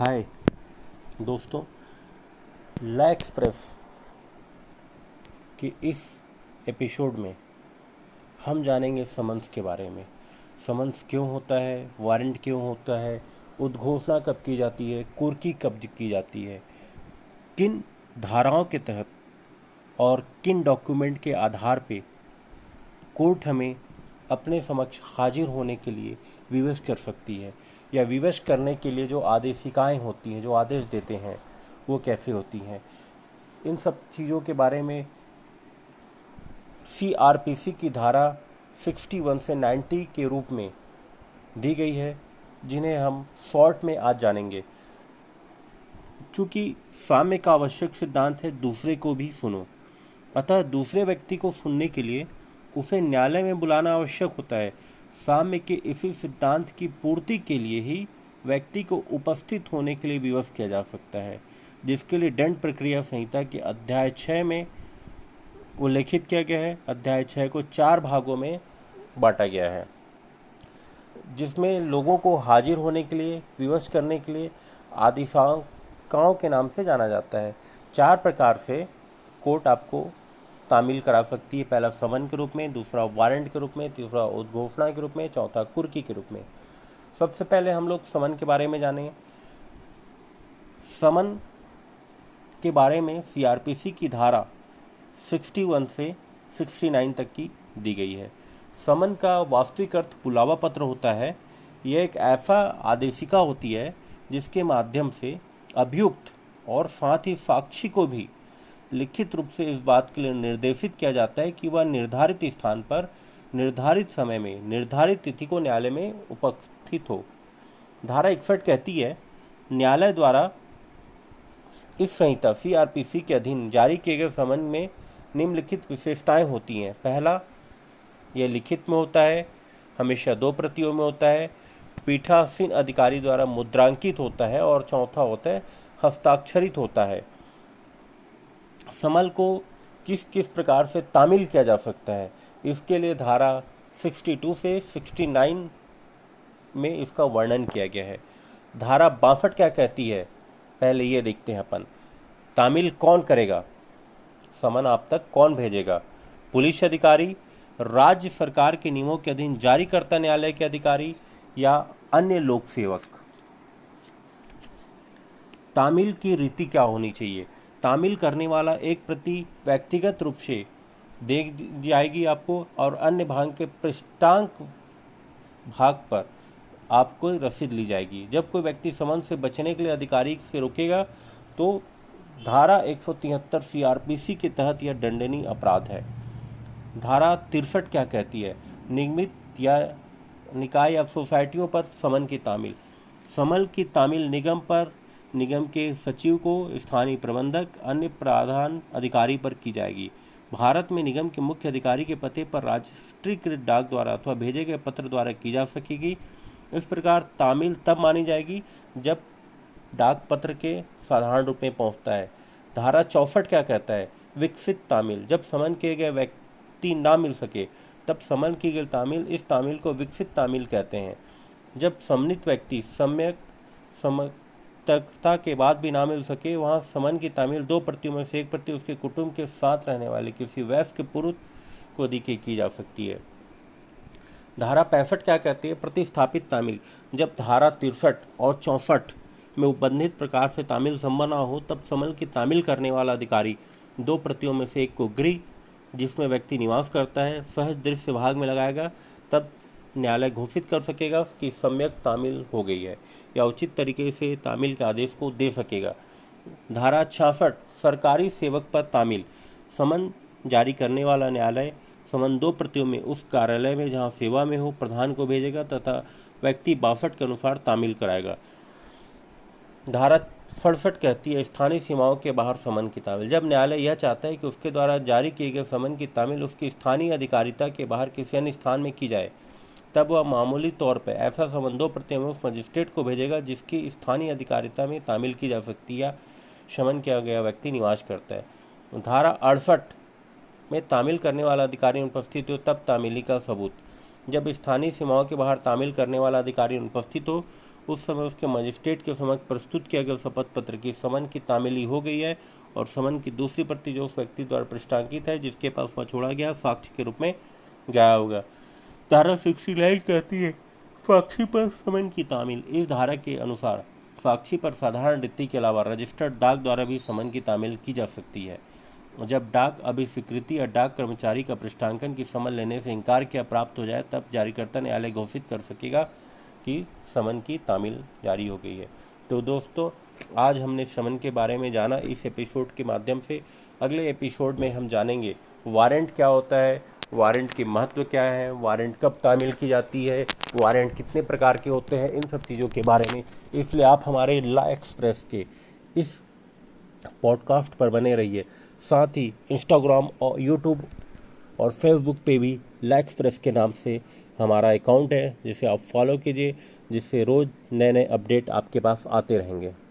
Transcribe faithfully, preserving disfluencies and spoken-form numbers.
हाय दोस्तों, ला एक्सप्रेस के इस एपिसोड में हम जानेंगे समन्स के बारे में। समन्स क्यों होता है, वारंट क्यों होता है, उद्घोषणा कब की जाती है, कुर्की कब की जाती है, किन धाराओं के तहत और किन डॉक्यूमेंट के आधार पे कोर्ट हमें अपने समक्ष हाजिर होने के लिए विवश कर सकती है, या विवश करने के लिए जो आदेशिकाएँ होती हैं, जो आदेश देते हैं, वो कैसे होती हैं। इन सब चीज़ों के बारे में सी आर पी सी की धारा इकसठ से नब्बे के रूप में दी गई है, जिन्हें हम शॉर्ट में आज जानेंगे। चूँकि साम्य का आवश्यक सिद्धांत है दूसरे को भी सुनो, अतः दूसरे व्यक्ति को सुनने के लिए उसे न्यायालय में बुलाना आवश्यक होता है। साम्य के इसी सिद्धांत की पूर्ति के लिए ही व्यक्ति को उपस्थित होने के लिए विवश किया जा सकता है, जिसके लिए दंड प्रक्रिया संहिता के अध्याय छः में उल्लेखित किया गया है। अध्याय छः को चार भागों में बांटा गया है, जिसमें लोगों को हाजिर होने के लिए, विवश करने के लिए आदेशिकाओं के नाम से जाना जाता है। चार प्रकार से कोर्ट आपको तामील करा सकती है। पहला समन के रूप में, दूसरा वारंट के रूप में, तीसरा उद्घोषणा के रूप में, चौथा कुर्की के रूप में। सबसे पहले हम लोग समन के बारे में जानें। समन के बारे में सीआरपीसी की धारा इकसठ से उनहत्तर तक की दी गई है। समन का वास्तविक अर्थ बुलावा पत्र होता है। यह एक ऐसा आदेशिका होती है जिसके माध्यम से अभियुक्त और साथ ही साक्षी को भी लिखित रूप से इस बात के लिए निर्देशित किया जाता है कि वह निर्धारित स्थान पर, निर्धारित समय में, निर्धारित तिथि को न्यायालय में उपस्थित हो। धारा इकसठ कहती है, न्यायालय द्वारा इस संहिता सीआरपीसी के अधीन जारी किए गए समन में निम्नलिखित विशेषताएं होती हैं। पहला, यह लिखित में होता है, हमेशा दो प्रतियों में होता है, पीठासीन अधिकारी द्वारा मुद्रांकित होता है, और चौथा होता है हस्ताक्षरित होता है। समन को किस किस प्रकार से तामील किया जा सकता है, इसके लिए धारा बासठ से उनहत्तर में इसका वर्णन किया गया है। धारा बासठ क्या कहती है, पहले ये देखते हैं अपन। तामील कौन करेगा, समन आप तक कौन भेजेगा? पुलिस अधिकारी, राज्य सरकार के नियमों के अधीन जारीकर्ता न्यायालय के अधिकारी, या अन्य लोक सेवक। तामील की रीति क्या होनी चाहिए? तामील करने वाला एक प्रति व्यक्तिगत रूप से दे दी जाएगी आपको, और अन्य भाग के पृष्ठांक भाग पर आपको रसीद ली जाएगी। जब कोई व्यक्ति समन से बचने के लिए अधिकारी से रोकेगा तो धारा एक सौ तिहत्तर सीआरपीसी के तहत यह दंडनीय अपराध है। धारा तिरसठ क्या कहती है, निगमित या निकाय या सोसाइटियों पर समन की तामील। समन की तामील निगम पर, निगम के सचिव को, स्थानीय प्रबंधक, अन्य प्रधान अधिकारी पर की जाएगी। भारत में निगम के मुख्य अधिकारी के पते पर राष्ट्रीयकृत डाक द्वारा अथवा भेजे गए पत्र द्वारा की जा सकेगी। इस प्रकार तामील तब मानी जाएगी जब डाक पत्र के साधारण रूप में पहुंचता है। धारा चौसठ क्या कहता है, विकसित तामील। जब समन किए गए व्यक्ति ना मिल सके तब समन की गई तामील, इस तामील को विकसित तामील कहते हैं। जब समन्वित व्यक्ति सम्यक समर्थकता के बाद भी ना मिल सके, वहाँ समन की तामील दो प्रतियों में से एक प्रति उसके कुटुंब के साथ रहने वाले किसी वयस्क पुरुष को देके की जा सकती है। धारा पैंसठ क्या कहती है, प्रतिस्थापित तामील। जब धारा तिरसठ और चौंसठ में उपबंधित प्रकार से तामील संभव ना हो, तब समन की तामील करने वाला अधिकारी दो प्रतियों में से एक को गृह जिसमें व्यक्ति निवास करता है सहज दृश्य भाग में लगाएगा, तब न्यायालय घोषित कर सकेगा कि सम्यक तामील हो गई है, या उचित तरीके से तामील के आदेश को दे सकेगा। धारा छियासठ सरकारी सेवक पर तामील। समन जारी करने वाला न्यायालय समन दो प्रतियों में उस कार्यालय में जहां सेवा में हो प्रधान को भेजेगा तथा व्यक्ति बासठ के अनुसार तामील कराएगा। धारा सड़सठ कहती है, स्थानीय सीमाओं के बाहर समन की तामील। जब न्यायालय यह चाहता है कि उसके द्वारा जारी किए गए समन की तामील उसकी स्थानीय अधिकारिता के बाहर किसी अन्य स्थान में की जाए, तब वह मामूली तौर पर ऐसा समन दो प्रतियों में उस मजिस्ट्रेट को भेजेगा जिसकी स्थानीय अधिकारिता में तामील की जा सकती है या समन किया गया व्यक्ति निवास करता है। धारा अड़सठ में तामील करने वाला अधिकारी अनुपस्थित हो तब तामीली का सबूत। जब स्थानीय सीमाओं के बाहर तामील करने वाला अधिकारी अनुपस्थित हो उस समय उसके मजिस्ट्रेट के समक्ष प्रस्तुत किया गया शपथ पत्र की समन की तामीली हो गई है और समन की दूसरी प्रति जो उस व्यक्ति द्वारा पृष्ठांकित है जिसके पास वह छोड़ा गया साक्षी के रूप में गया होगा। धारा उनहत्तर कहती है साक्षी पर समन की तामील। इस धारा के अनुसार साक्षी पर साधारण रीति के अलावा रजिस्टर्ड डाक द्वारा भी समन की तामील की जा सकती है। जब डाक अभिस्वीकृति या डाक कर्मचारी का पृष्ठांकन की समन लेने से इंकार किया प्राप्त हो जाए तब जारीकर्ता न्यायालय घोषित कर सकेगा कि समन की तामील जारी हो गई है। तो दोस्तों आज हमने समन के बारे में जाना इस एपिसोड के माध्यम से। अगले एपिसोड में हम जानेंगे वारंट क्या होता है, वारंट के महत्व क्या है, वारंट कब तामील की जाती है, वारंट कितने प्रकार के होते हैं, इन सब चीज़ों के बारे में। इसलिए आप हमारे लॉ एक्सप्रेस के इस पॉडकास्ट पर बने रहिए। साथ ही इंस्टाग्राम और यूट्यूब और फेसबुक पे भी लॉ एक्सप्रेस के नाम से हमारा अकाउंट है जिसे आप फॉलो कीजिए, जिससे रोज़ नए नए अपडेट आपके पास आते रहेंगे।